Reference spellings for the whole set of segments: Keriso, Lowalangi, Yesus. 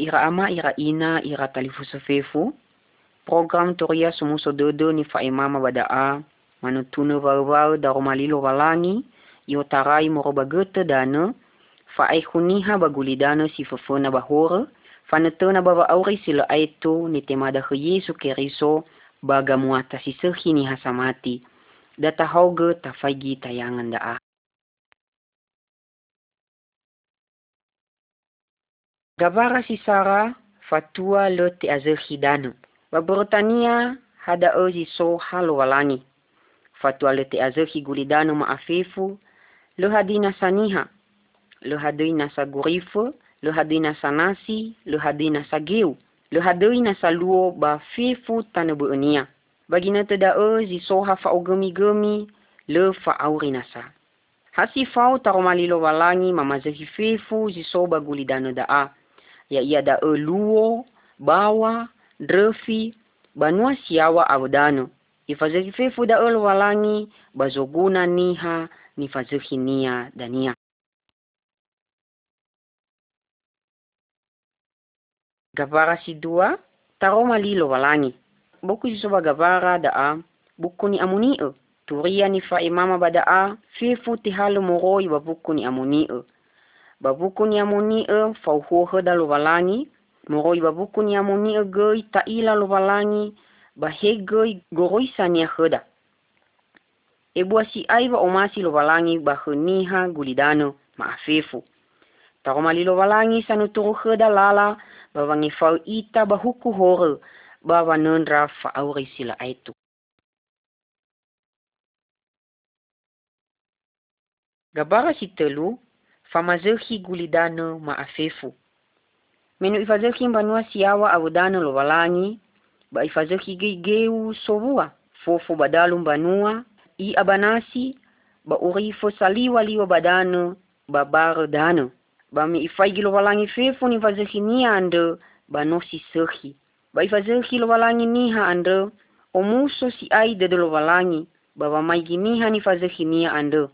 ira ama ira ina ira talifusefefu program toria sumuso dodo ni faimama badaa manutunu baru-baru darumali Lowalangi yotarai morobagete dana faikuniha bagulidana sifafona bahore fanetona baba auri sila aito ni temada Yesu Keriso bagamuata sisehi ni hasamati data hauge tafagi tayangan daa. Gavara sisara fatua lo te azerhi dano. Baborotania hada ozi so Lowalangi. Fatua lo te azerhi gulidano maafefu. Lo hadina saniha. Lo hadina sagurifu. Lo hadina sanasi. Lo hadina sageu. Lo hadina saluo bafefu tanubunia. Bagina teda ozi soha faogemi-gemi. Lo faaurinasa. Hasifau taromali Lowalangi mamazehi fefu ziso bagulidano daa. Ya ia da luo, bawa, drefi, banua siawa awdano. Ifazeki fefu da Lowalangi, bazoguna niha, nifazeki nia dania. Gavara sidua, taroma li Lowalangi. Boku zisoba gavara daa, buku ni amuni'e. Turia nifa imama badaa, fefu tihalu moroi wa buku ni amuni'e. Babuku ni amoni'e fauhuhe da Lowalangi. Moroi babuku ni amoni'e gei ta'ila Lowalangi. Bahegei goroi sania heda. Ebua si aiva omasi Lowalangi baheniha gulidano maafefu. Taromali Lowalangi sanuturu heda lala. Bawangi fau ita bahuku hore. Bawanendra fa'auri sila aitu. Gabara si telu. Famazehi gulidano maafefu. Menu ifazehi mbanua siawa awudano Lowalangi. Ba ifazehi geigeu sovua. Fofo badalu mbanua. I abanasi. Ba urifo saliwa liwa badano. Ba baro dano. Ba mi ifaigi Lowalangi fefu ni ifazehi nia ando. Ba nosi sehi. Ba ifazehi Lowalangi niha ando. Omuso si aide de Lowalangi. Ba wamaigi niha ni ifazehi nia ando.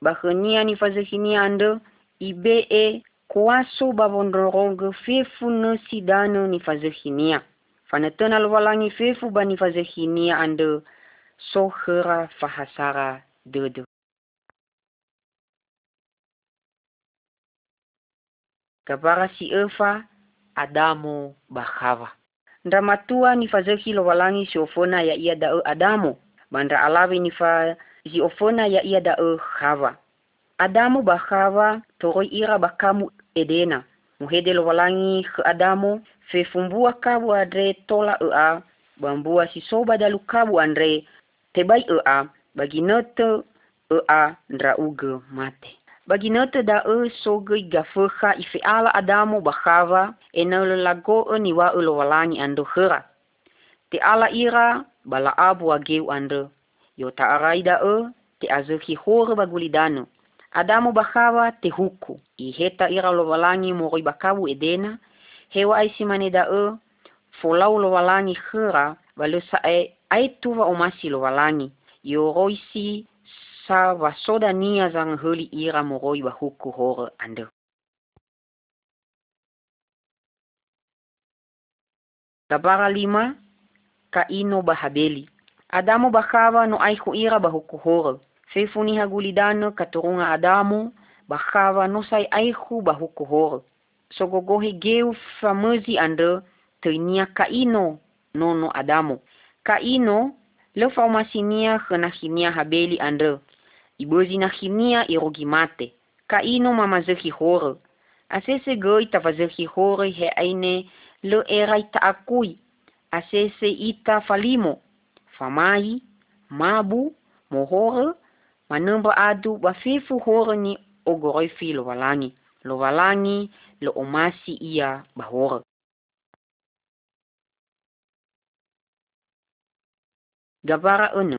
Ba henia ni ifazehi nia ando. Ibe e kuaso babondoroge fefu no sidano ni fazehinia. Fanatona Lowalangi fefu ba ni fazehinia ande sohera fahasara dodo. Gavara si efa Adamo bahava. Ndra matua ni fazehi Lowalangi si ofona ya ia da Adamo. Bandra alawi ni fazi ofona ya ia da hava. Adamo bahava toroi ira bakamu edena. Muhede Lowalangi ke Adamo fefumbua kabu andre tola ea. Bambua sisoba dalu kabu andre tebai ea. Baginote ea ndra uge mate. Baginote da e soge gafeha ifeala Adamo bahava. Enele lago e niwa e Lowalangi ando hera. Te ala ira bala abu ageu andre. Yota araida e te azuki hore bagulidano. Adamo bahava te huku. Iheta ira Lowalangi moroi bakabu edena. Hewa aisi maneda e. Folau Lowalangi hera. Balusa e aituwa omasi Lowalangi. Yoroisi sa wasoda nia zang huli ira moroi bahuku hore ande. Gavara lima. Kaino bahabeli. Adamo bahava no aiku ira bahuku hore. Fefuni hagulidano katurunga Adamo bahava nosai aihu bahuku horo. Sogogohe geu famosi ande teinia kaino nono Adamo. Kaino lefa umasinia henahinia habeli ande. Ibozi nahinia irogimate. Kaino mamazehi horo. Asese goi tavazehi horo he aine le eraita akui. Asese ita falimo. Famai, mabu, mohoro. Manumba adu bafifu horo ni ogoroifi Lowalangi. Lowalangi lo omasi ia bahoro. Gavara ene.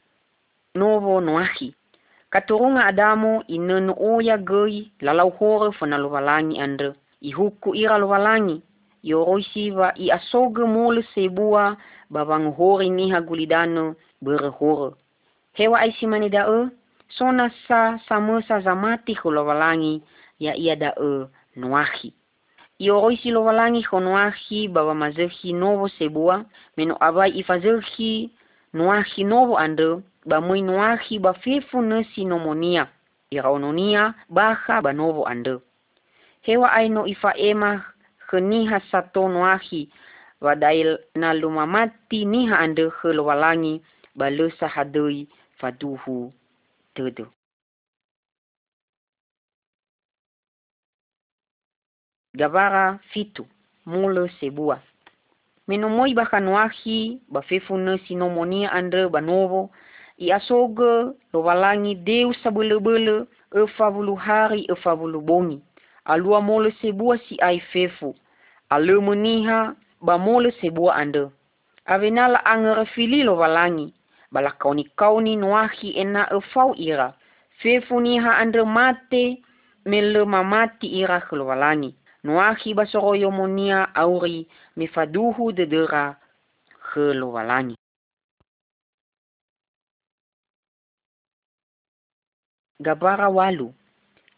Novo noahi. Katurunga Adamo inenu oya goi lalau horo fana Lowalangi andre. Ihuku ira Lowalangi. Yoroisiva i asoge mole sebua babang hori ni hagulidano berhoro. Hewa aisi manida e. Sona sa samosa zamati Lowalangi ya ia da noahi. Iorisi Lowalangi honoahi baba mazerhi novo sebua meno abai ifazerhi noahi novo ande bamui noahi ba fefu nesi nomonia iraononia baha ba novo ande hewa aino ifa ema heniha sato noahi wadail nalumamati niha ande Lowalangi balesa hadui faduhu tudu. Gabara fitu mulo sebua menomoi bahanoahi bafefune sinomonia andre banovo iasoge Lowalangi deu sabulebele efavulu hari efavulu bongi alua molo sebua si aifefu alemuniha ba molo sebua andre avenala angere fili Lowalangi balakauni kauni noahi ena efau ira fefuniha andre mate mele mamati ira Lowalangi noahi basoroyo monia auri mifaduhu dedera Lowalangi. Gabara walu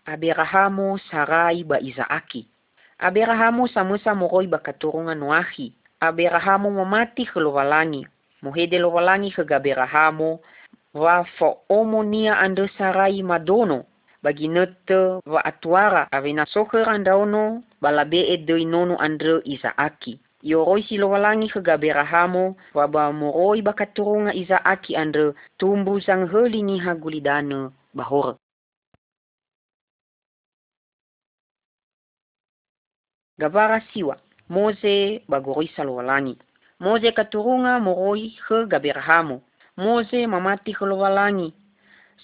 Aberahamo Sarai ba Izaaki. Aberahamo samusa moroi ba katurunga noahi. Aberahamo mamati Lowalangi. Mohede Lowalangi ke Gaberahamo wa fo omonia ande Sarai madono. Bagi nete wa atwara avena soher andaono balabe edoi nono andre Izaaki. Ioroisi Lowalangi ke Gaberahamo wa ba moroi ba katurunga Izaaki andre tumbu sang heli ni hagulidane bahor. Gabara siwa Mose bagorisa Lowalangi. Mose katurunga moroi ke Gaberahamo. Mose mamati ke Lowalangi.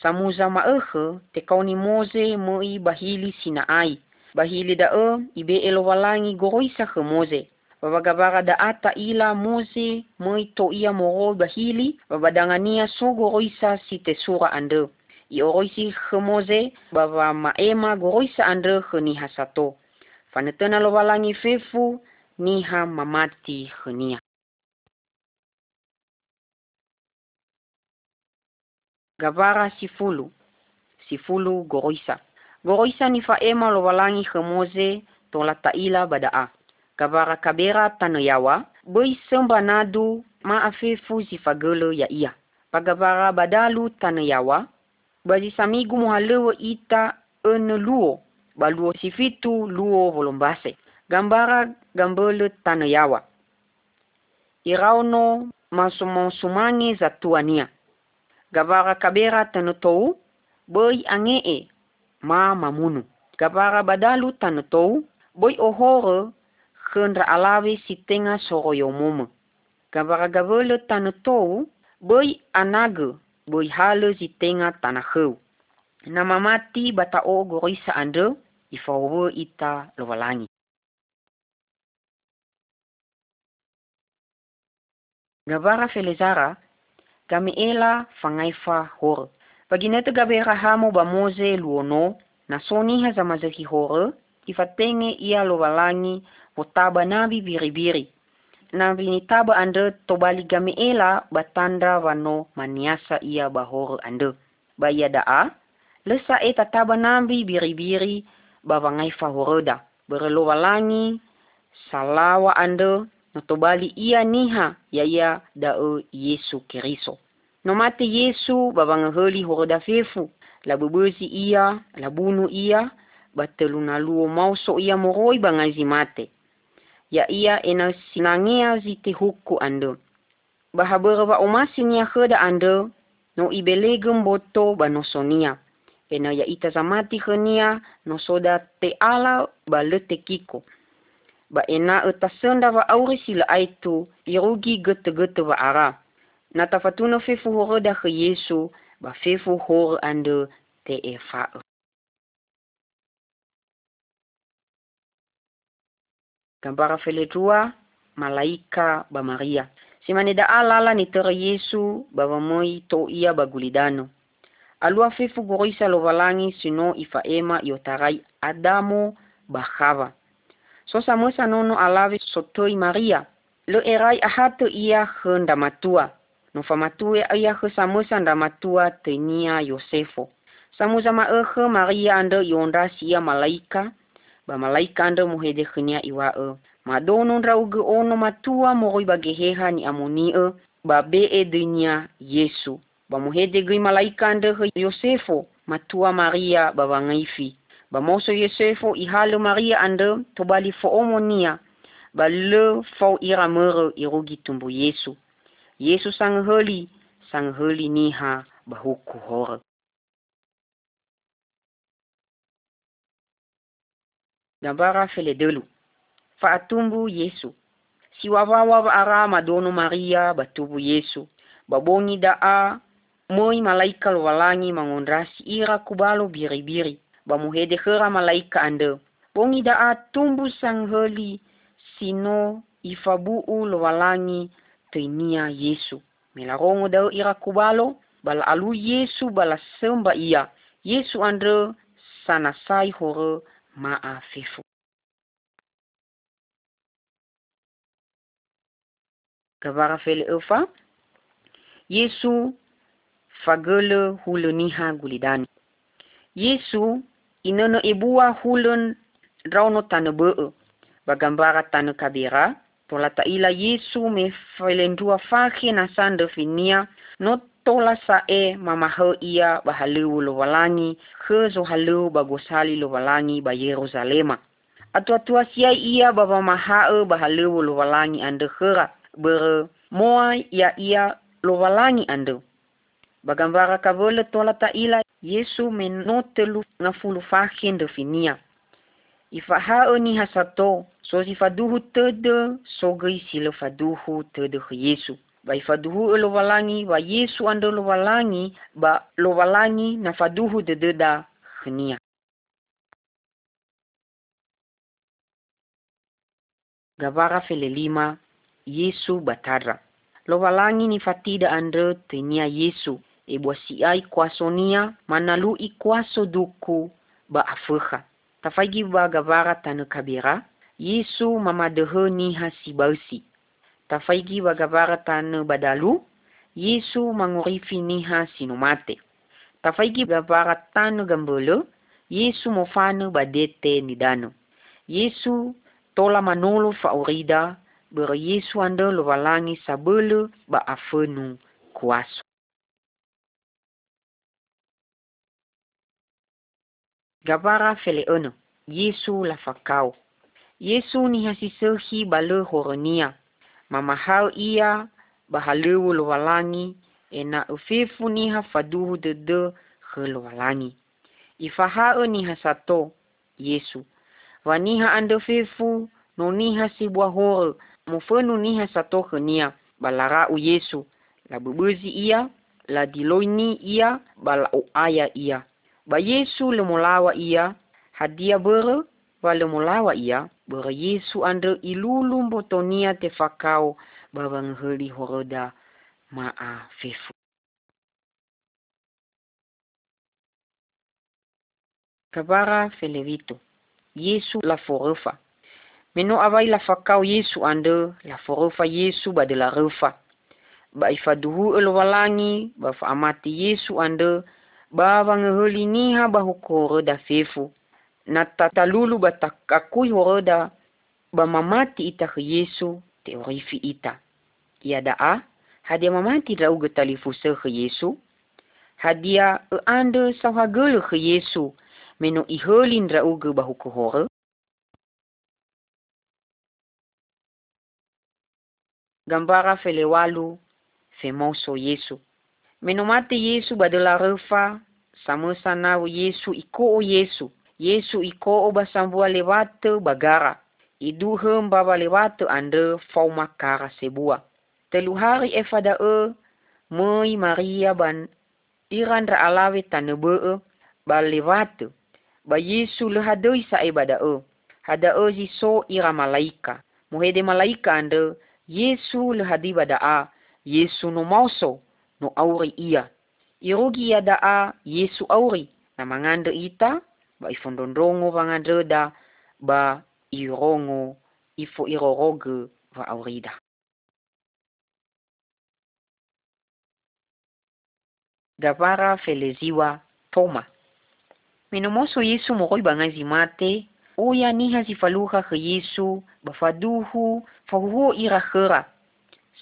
Samuza ma'ehe tekauni Mose moi bahili sinaai. Bahili da'e ibe Lowalangi goroisa ke Mose. Babagabara da'ata ila Mose moi to'ia moroi bahili. Babadangania so goroisa si tesura andre. Ioroisi ke Mose baba ma'ema goroisa andre ke niha sato. Fanetena Lowalangi fefu niha mamati henia. Gavara sifulu. Sifulu goroisa. Goroisa ni faema Lowalangi ke Mose tola taila badaa. Gavara kabera tanayawa. Boi sembanadu maafefu zifagele ya iya. Pagavara badalu tanayawa. Bazi samigu muhalewa ita eneluo. Baluo sifitu luo volumbase. Gambara gambele tanayawa. Irauno masumansumange za tuania. Gabara kabera tanatou. Boi angee. Ma mamunu. Gabara badalu tanatou. Boi ohore. Gendra alawe sitenga soroyo mumu. Gabara gabele tanatou. Boi anage. Boi hale sitenga tanaheu. Namamati batao gorisa andre. Ifawe ita Lowalangi. Gabara felezara Gamiela fangaifa hore. Baginete Gaberahamo ba Mose luono nasoniha za mazeki hore ifatenge ia Lowalangi potaba nabi biribiri. Nabi nitaba ande tobali Gamiela batandra wano maniasa ia bahore ande. Baya daa lesa etataba nabi biribiri bawangaifa horeda. Bere Lowalangi salawa ande notobali ia niha yaya da'e Yesu Keriso. Nomate Yesu babangaheli horoda fefu. Labubezi ia, labunu ia, batelunaluo mauso ia moroi bangazimate. Ya ia ena sinangea zite huku ande. Bahabere wa omasinia kheda ande, no ibelegem boto banosonia. Ena ya itazamati khenia, nosoda teala baletekiko. Ba ena utasenda wa aurisi la aitu irugi gete-gete wa ara. Natafatuna fefu horoda ke Yesu ba fefu hor ande te efa. Gambara feletua malaika ba Maria. Simaneda alala ni tere Yesu ba wamoi to ia bagulidano. Alua fefu gorisa Lowalangi sino ifaema yotarai Adamo ba Hawa. Sosa musa nono alawe sotoi Maria. Lo erai ahato ia hendamatua. Nofamatue ia hesamusa ndamatua tenia Yosefo. Samusa maehe Maria ande yonda siya malaika. ba malaikandra muhede khnia iwae madonon rauge ono matua mogoi bageheha ni amonie ba be ednya Yesu ba muhede gui malaikandra Yosefo matua Maria ba bangaifi ba moso Yosefo ihalo Maria ande tobali fo omonia ba le fo iramere irugi tumbu Yesu Yesu sangheli niha ba huku hora. Dabara fele delu. Fa atumbu Yesu. Si wawawa ara madono Maria batubu Yesu. Baboni daa moi malaika Lowalangi mangondrasi ira kubalo biribiri. Bamuhede hera malaika ande. Bongi daa tumbu sangheli sino ifabu Lowalangi tenia Yesu. Milarongo dao ira kubalo bala alu Yesu bala semba ia. Yesu andre sanasai hore maafifu. Gavara fele eufa. Yesu fagele huluniha gulidani. Yesu inono ebua hulun rauno tanebeu. Bagambara tane kabira. Tola taila Yesu mefelendua faki na sande finia. Not tola sae mamahe ia bahaleu Lowalangi, hezo haleu bagosali Lowalangi ba Yerusalema. Atua-tua siai ia baba mahae bahaleu Lowalangi ande hera, bere moa ia Lowalangi ande. Bagambara kabele tola taila Yesu menotelu ngafulu faki ndefinia. Ifa hae ni hasato, so si faduhu tede, so gri sile faduhu tede Yesu. Ba ifaduhu Lowalangi, ba Yesu ande Lowalangi, ba Lowalangi na faduhu dededa khnia. Gavara fele lima, Yesu batara. Lowalangi ni fatida andre tenia Yesu. Ebwasi ai kwasonia, manalu ikwaso duku ba afeha. Tafagi ba gavara tanu kabira, Yesu mamadehe ni hasibausi. Tafaigi bagavara tane badalu, Yesu mangorifi niha sinumate. Tafaigi bagavara tane gambolo, Yesu mofane badete nidano. Yesu tola manolo faurida, bere Yesu ande Lowalangi sabele ba afenu kuaso. Gavara fele ono, Yesu la fakao. Yesu ni hasisehi bale horonia. Mama hao ia bahalewu Lowalangi ena ufefu ni hafaduhu dede he Lowalangi. Ifa hao ni hasato Yesu. Waniha ande fefu no ni hasibwa hore mufenu ni hasato henia balara u Yesu. La bubuzi ia, la diloini ia, bala uaya ia. Ba Yesu lemulawa ia, hadia bere wale mulawa ia. Bere Yesu andre ilulum botonia tefakao babangheli horoda maa fefu. Kabara felevito. Yesu la forefa. Meno avai la fakao Yesu andre la forefa Yesu ba de la refa. Ba ifaduhu Lowalangi ba faamati Yesu andre babangheli niha bahukoroda fefu. Na tatalulu batakakui horoda ba mamati ita Yesu te orifi ita. Ia daa hadia mamati rauge talifuse Yesu. Hadia ande sawagele Yesu meno ihelin rauge bahuku hore. Gambara felewalu femoso Yesu. Meno mate Yesu badela refa samosa nawo Yesu iko o Yesu. Yesu iko oba sambua lewate bagara. Iduhe mbaba lewate andre fauma kara sebua. Teluhari efada moi Maria ban irandra alawe tanebe ba lewate. Ba Yesu lehadoi saibada Hada ziso ira malaika. Muhede malaika andre Yesu lehadi bada Yesu no mauso no auri ia. Irugi ya daa Yesu auri. Na mangande ita. Ba ifondondongo vangadreda, ba irongo, ifo iroroge va aurida. Gavara feleziwa Toma. Menomoso Yesu moroi bangazi mate, oya niha sifaluha Yesu bafaduhu fahuhu irahera.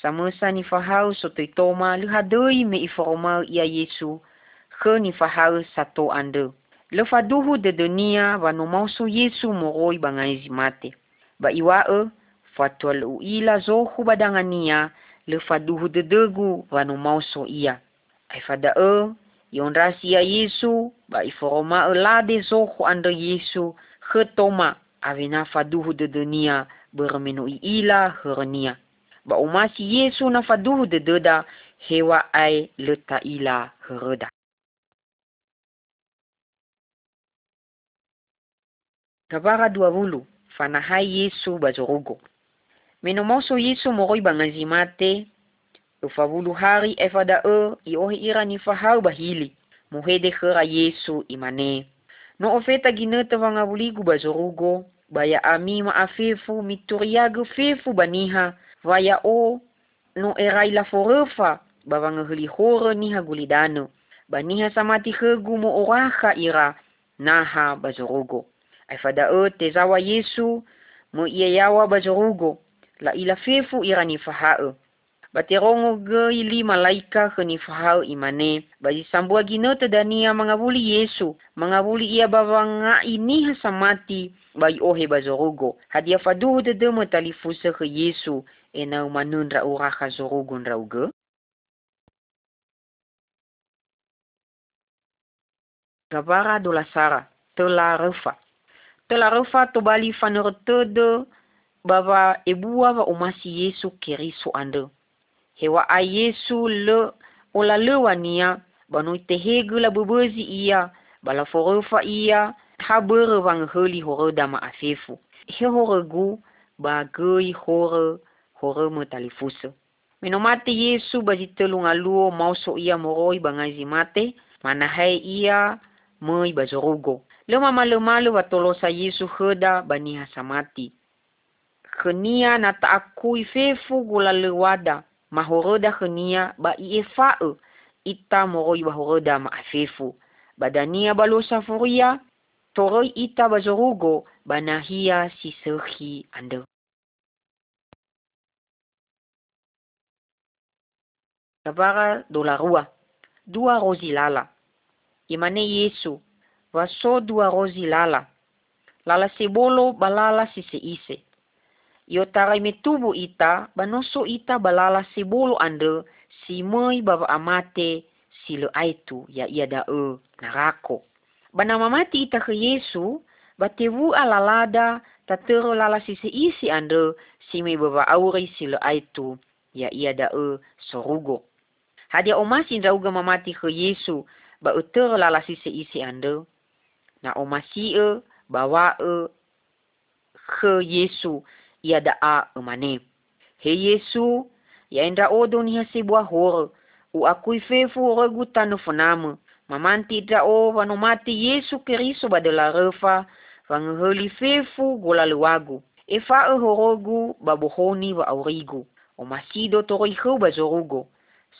Samusa ni fahau sotoitoma luhadoi me iformal ia Yesu ke ni fahau sato ande. Lefaduhu de dunia vanomausu Yesu moroi bangai mate. Ba iwae fatwal uila zohu badangania lefaduhu de degu vanomausu ia. Ai fadae yon rasia Yesu ba iforoma lade zohu ande Yesu ketoma avena faduhu de dunia bermenui ila hernia. Ba umasi Yesu na faduhu de deda hewa ai leta ila hereda. Tabara 20 fanahai Yesu bazorugo. Menomoso Yesu moroi bangazimate. Ufavulu hari efada iohi irani fahau bahili. Muhede khera Yesu imane. No ofeta gineta vangabuligu bazorugo. Baya amima afefu mituriagu fefu baniha. Vaya o no erai la forefa. Bavangahuli horo niha gulidano. Baniha samati hegu mo oraha ira. Naha bazorugo. Aifadao tezawa Yesu mo iayawa bazorugo. La ila fefu ira nifahao. Baterongo ge ili malaika ke nifahao imane. Bazisambua ginota dania mangabuli Yesu. Mangabuli ia bavanga iniha samati bayi ohe bazorugo. Hadia faduhu dedemo talifusa ke Yesu. Ena umanundra uraha zorugo nrauge. Gabara dolasara. Tela refa. Tela refa tobali fanortode. Baba ebua wa umasi Yesu keriso ande. Hewa a Yesu le ola lewania banuite hege la bubezi ia bala forofa ia habere vangheli hore dama afefu. He hore gu bagei hore mutalifuse. Menomate Yesu bazitelunga luo mauso ia moroi bangazi mate manahai ia moi bazorugo. Lema malu watolosa Yesu heda bani hasamati. Khenia na taakui fefu gula lewada mahoroda khenia ba iefa'e ita moroi bahoroda maafefu badania balosa furia toroi ita bazorugo banahia siserhi ande. Tabara dolarua dua rozilala imane Yesu vaso dua rozilala lala sebolo balala siseise. Yo tarai metubu ita, banoso ita balala sebolo ande, si moi baba amate, si le aitu, ya iada narako. Banamamati ita ke Yesu, batevu alalada, tatero lala sise isi ande, si me baba auri si le aitu, ya iada sorugo. Hadia omasi indrauga mamati ke Yesu, ba utero lala sise isi ande, na omasi bawa ke Yesu, ia daa umane. He Yesu, ya indra odo ni hasibwa horo. U akui fefu horo gutanu funamu. Mamanti idra o vanomati Yesu keriso badela refa. Vanguhuli fefu gola luwagu. Efa horogu babohoni wa aurigu. Omasido toriho bazorugo.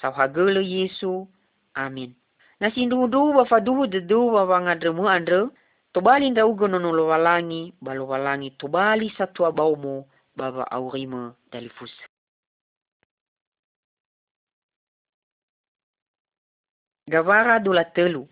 Sawhagelo Yesu. Amin. Nasindudu wafaduhu dedu wawangadremu andru. Tobali nda ugo nono Lowalangi, ba Lowalangi tobali satwa baumo, baba aurima dalifus. Gavara dolatelu,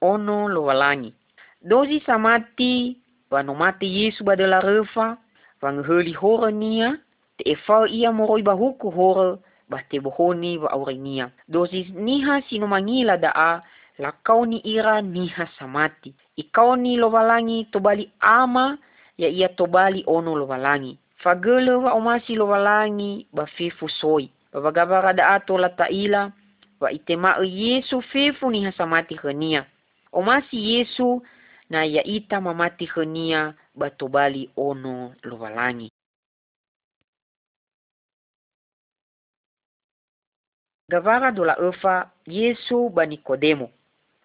ono Lowalangi. Dozi samati, vanomati Yesu badela refa, vangheli hore nia, te efau ia moroi bahuku hore, ba te bohoni ba aurinia. Dozi niha sinomangila daa, lakau ni ira niha samati. Ikau ni Lowalangi tobali ama ya ia tobali ono Lowalangi. Fagele wa omasi Lowalangi ba fefu soi. Ba gabara da ato la taila wa itema Yesu fefu niha samati khenia. Omasi Yesu na ya ita mamati khenia ba tobali ono Lowalangi. Gavara dola efa Yesu ba Nikodemo.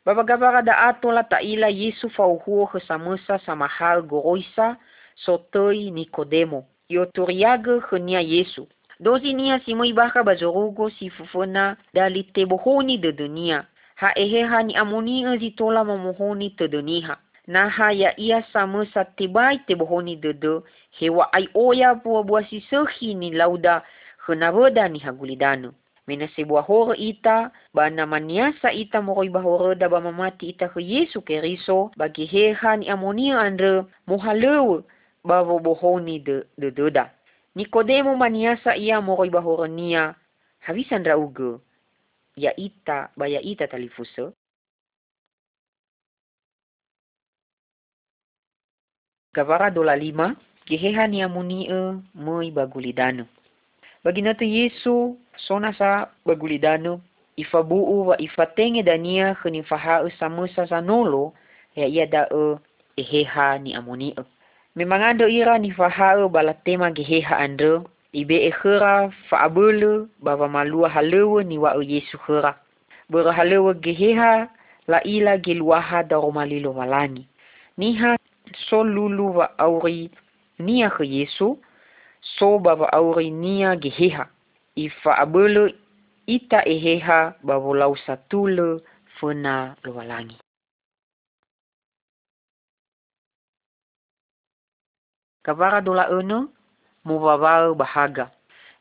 Baba gabara da ato la taila Yesu fauhuo hesamusa samahal goroisa sotoi Nikodemo. Yoturiage henia Yesu. Dozi nia simui baka bazorugo sifufona dali tebohoni de dunia. Ha eheha ni amoni azitola mamohoni te duniha. Naha ya ia sama satibai te bohoni dodo hewa ai oya buah-buah si sehi ni lauda henaroda ni hagulidanu. Mena sebuah horo ita bana maniasa ita moroi bahoroda ba mamati ita ke Yesu Keriso bagi heha ni amonia andre mohaleu ba bohoni dododa. Nikodemo maniasa ia moroi bahoronia havisandra uge ya ita baya ita talifuse. Gavara 25 geheha ni amunie moi bagulidano bagina tu Yesu sona sa bagulidano ifabu wa ifatenge dania khini faha samusa sanolo ya yada eheha ni amunie memangado ira ni faha bala tema geheha andre ibe ekhara faabulu baba malua halewa ni wa Yesu khara berhalewa geheha la ila gilwaha darumalilo malani niha so lulu wa auri nia ke Yesu so baba auri nia geheha ifa abelo ita eheha baba lau satule fena Lowalangi. Kavara dola eno mubabau bahaga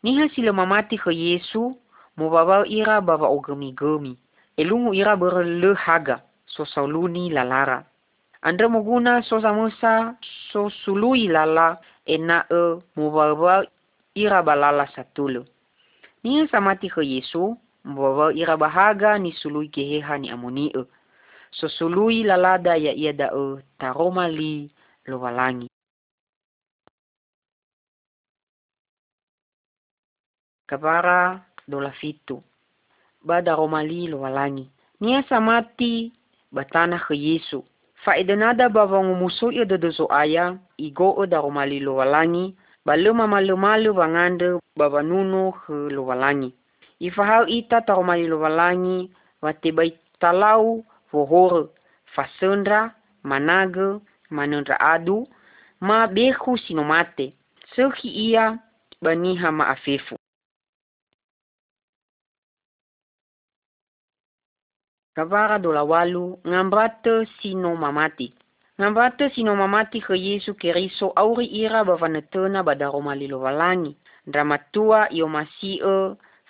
niha sila mamati ke Yesu mubabau ira baba ogemi-gemi elungu ira berlehaga so sauluni lalara andre muguna so samusa so sului lala ena mubaba ira balala satulu. Ni samati ke Yesu mubaba ira bahaga ni sului geheha ni amoni so sului lala da ya iada taromali Lowalangi. Kabara dolafitu bada romali Lowalangi. Ni samati batana ke Yesu faedenada bavangu musuh ya dodozo aya, igo da romali Lowalangi, balu mamalu-malu banganda bavanunu ke Lowalangi. Ifahau ita ta romali Lowalangi, watibai talau vohore, fasendra, managa, manendra adu, ma beku sinomate, sehi ia baniha maafefu. Kavara dola walu ngambrate sino mamati. Ngambrate sino mamati ke Yesu Keriso auri ira bavanetena bada romali Lowalangi. Dramatua iyo masie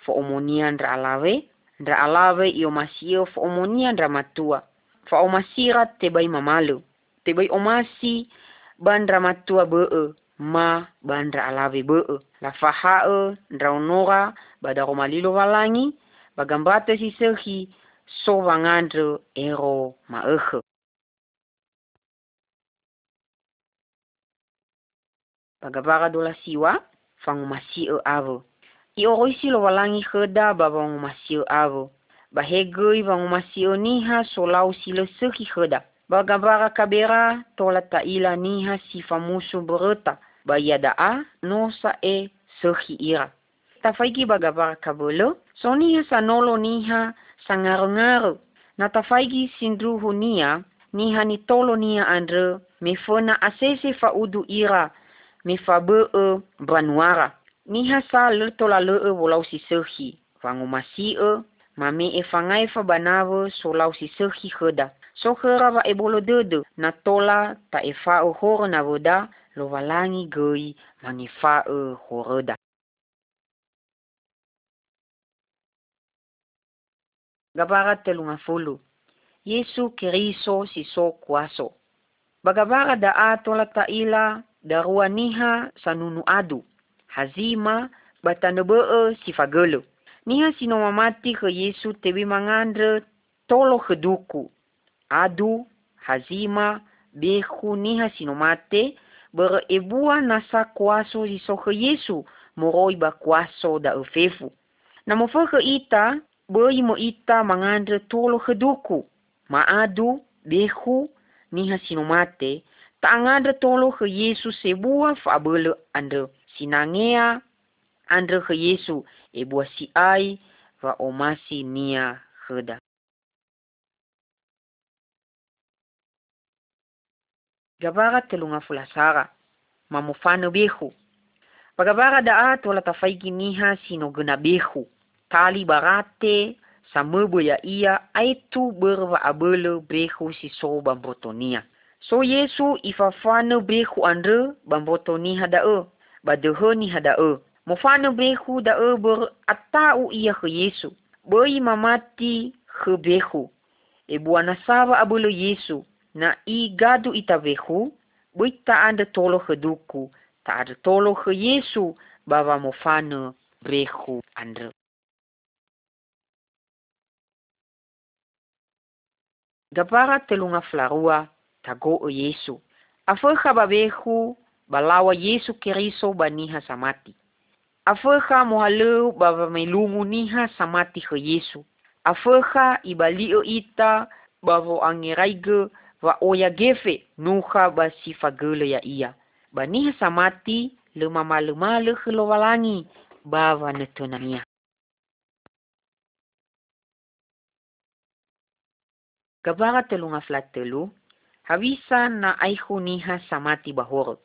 fo omonia ndra alave iyo masie fo omonia dramatua. Fa omasira tebai mamalu. Tebai omasi ban dramatua bee ma ban ndra alave bee. La fahae ndra onora bada romali Lowalangi bagambrate si sehi so wangandre ero maege. Bagabara dola siwa fangumasi ave. Ioroisi Lowalangi kheda babangumasi ave. Bahegei bangumasi niha solau sile seki kheda. Bagabara kabera tola taila niha sifamusu bereta. Bayadaa nosa seki ira. Tafaiki bagabara kabolo soniha sanolo niha sangaru-ngaru natafaigi sindruhu nia niha nitolo nia andre mefona asese faudu ira mefabe branuara niha sa lertola lee wolau si sehi fangumasi mame efangai fabanave solau si sehi kheda so khera va ebolo dede natola ta efa horo navoda Lowalangi gei manifa horoda. Gabara telunga fulu. Yesu Keriso siso kuaso. Bagabara daa tola taila darua niha sanunu adu. Hazima batanebee sifagelo. Niha sinomamati ke Yesu tebi mangandre tolo keduku. Adu, hazima, beku niha sinomate berebua nasa kuaso siso ke Yesu moroi ba kuaso da efefu. Namofa ke ita boi mo ita mangandre tolo keduku maadu behu niha sinomate tangandre tolo ke Yesu sebua fabele andre sinangea andre ke Yesu ebua si ai va omasi nia kheda. Gabara telunga fulasara mamofano behu. Bagabara daa tola tafaiki niha sinogena behu. Kali barate sama boya ia aitu berwa abele behu siso bambotonia. So Yesu ifafana behu andre bamboto ni hadae badeho ni hadae mufana behu dae ber atau iya ke Yesu boi mamati ke behu ebu anasaba abulo Yesu na igadu itabehu boi ta ande tolo keduku ta ande tolo ke Yesu baba mufana behu andre. Gapara telunga flarua tago o Yesu. Aferha babehu balawa Yesu Keriso baniha samati. Aferha mohaleu babamelungu niha samati ke Yesu. Aferha ibalio ita bavo angiraige va oya gefe nuha basifa gele ya iya. Baniha samati lemamalemale ke Lowalangi bava netonania. Gabara telunga flatelu, hawisa na aihu niha samati bahoro.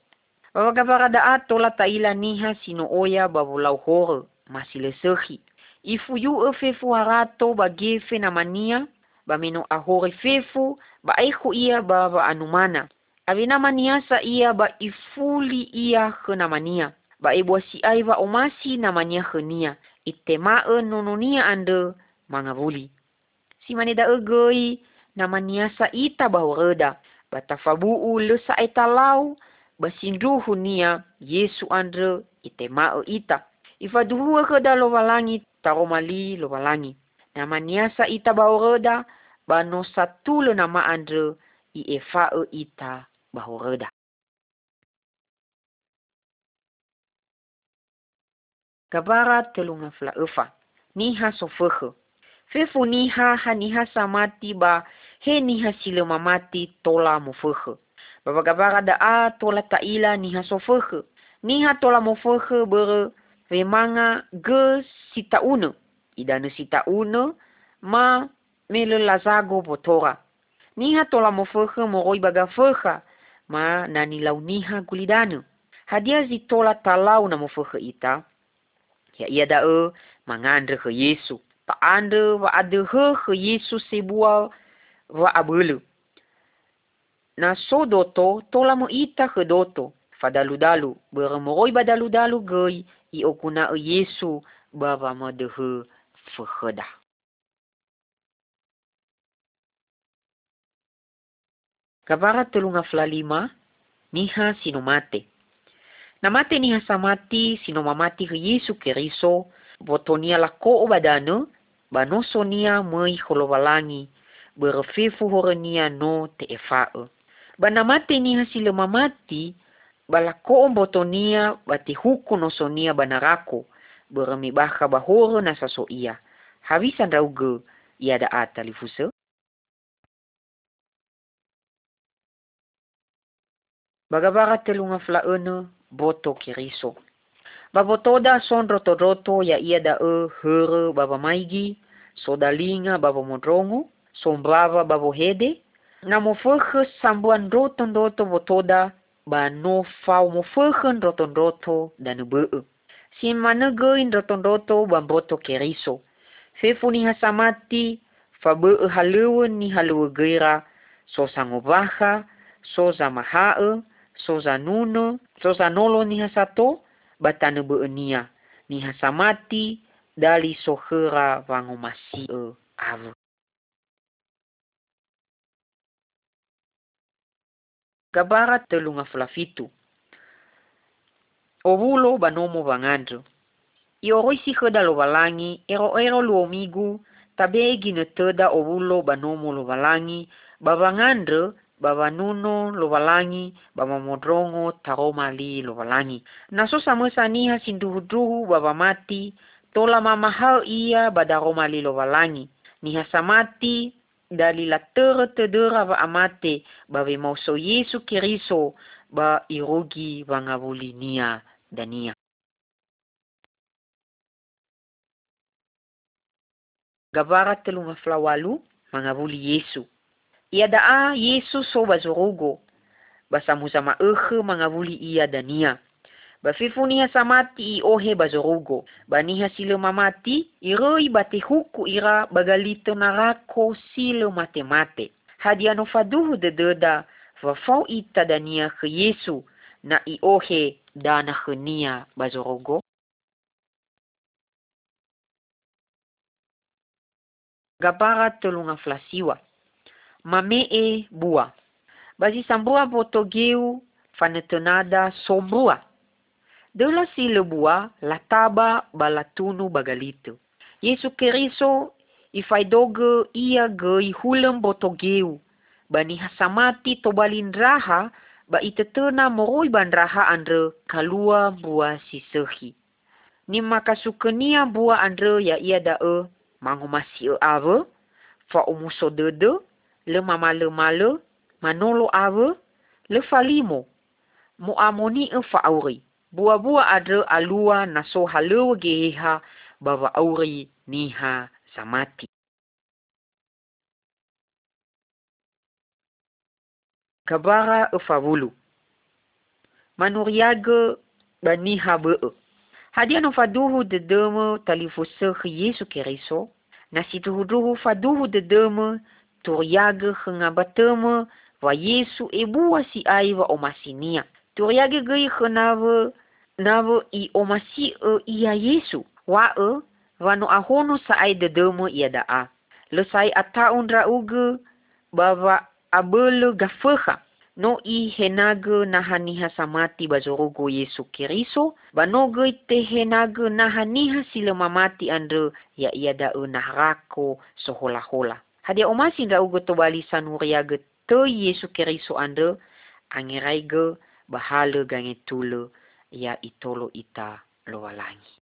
Baba gabara daa tola taila niha sino oya babulau horo, masile sehi. Ifuyu efefu harato bagefe na mania, bameno ahore fefu, ba aihu ia baba anumana. Avena maniasa ia ba ifuli ia hena mania. Ba ebuasi aiva omasi na mania henia. Itemae nononia ande mangavuli. Simaneda egoi, namanya saita bahureda batafabu le saita lau basinduhu nia Yesu andre itemao ita ifaduhu kada Lowalangi taromali Lowalangi namanya saita bahureda bano satu le nama andre iefao ita bahureda. Kabara telunga flaefa ni hasofuhu fefu niha haniha samati ba he niha silema mati tola mufuhe. Baba gabara daa tola taila niha sofuhe. Niha tola mufuhe bere remanga ge sitaune. Idane sitaune ma mele lazago botora. Niha tola mufuhe moroi bagafuhe ma nanilau niha gulidane. Hadia zitola talau na mufuhe ita. Ya ia dae mangandre ke Yesu. Ta'ande wa adehe ke Yesu sebua wa abulu. Na so doto tola mo ita ke doto. Fadaludalu beremoroi badaludalu gei i okuna Yesu baba madehe feheda. Kabara telunga flalima niha sinomate. Namate niha samati sinomamati ke Yesu Keriso botonia lako obadane banosonia mai Lowalangi berfefu horenia no te efao banamate ni hasile mamati balako botonia batihuku nosonia banarako bermibaha bahoro na sasoia habisa dauge iada atalifuse. Bagabara telunga flaone boto Keriso babotoda sonroto-roto ya iada here baba maigi sodalinga baba modrongo sombrava babo hede na mofehe sambuan roto-roto botoda ba no fau mofehe roto-roto dan beu simanege in roto-roto bamboto Keriso fefu ni hasamati fabe halewe ni halewe gera so sangobaha so zamahae so zanuno so zanolo ni hasato batane beenia ni hasamati dali sohera wangomasi avu. Gabara telunga flafitu obulo banomo bangandro ioroisi heda Lowalangi ero luomigu tabegi neteda obulo banomo Lowalangi babangandro babanuno Lowalangi babamodrongo taromali Lowalangi naso samesa niha sinduhuduhu babamati tola mama hao iya badaromali Lowalangi niha samati dali la tedera ba amate babe mauso Yesu Keriso ba irogi bangabuli nia dania. Gabara telunga flawalu mangabuli Yesu. Ia daa Yesu so bazurugo. Basamuzama ehe mangavuli ia dania. Bafifunia samati i ohe bazurugo. Baniha silo mamati iroi batihuku ira bagalito narako silo mate mate. Hadiano faduhu dededa vafau ita dania ke Yesu na iohe dana khenia bazorogo. Gabara tolunga flasiwa. Mame e bua. Bazi sambua botogeu fanetonada sobrua. Dola si lebua lataba balatunu bagalitu. Yesu keriso ifaidoge ia gei hulem botogeu. Bani hasamati tobalin raha ba itetena moroi ban raha andre kalua bua sisehi. Ni makasukenia bua andre ya ia dae mangomasi ave fa umuso dede le mama le male manolo ave le falimo mo amoni fa auri bua adre alua naso halu geha baba auri niha samati. Kabara ufavulu. Manuriage bani habe. Hadiano faduhu de deme talifuse Yesu Keriso. Nasituhuduhu faduhu de deme turiage hengabateme wa Yesu ebua si aiva omasinia. Turiage gei henave nave i omasi ia Yesu. Wa vano ahono saai de deme iadaa. Lesai ataundra uge bava abele gafeha no i henage nahaniha samati bazorogo Yesu Keriso banoge te henage nahaniha silemamati andre ya iada nahrako sohola-hola hadia omasi ndaugo tobali sanuriage te Yesu Keriso andre angeraiga bahale gangetule ya itolo ita Lowalangi.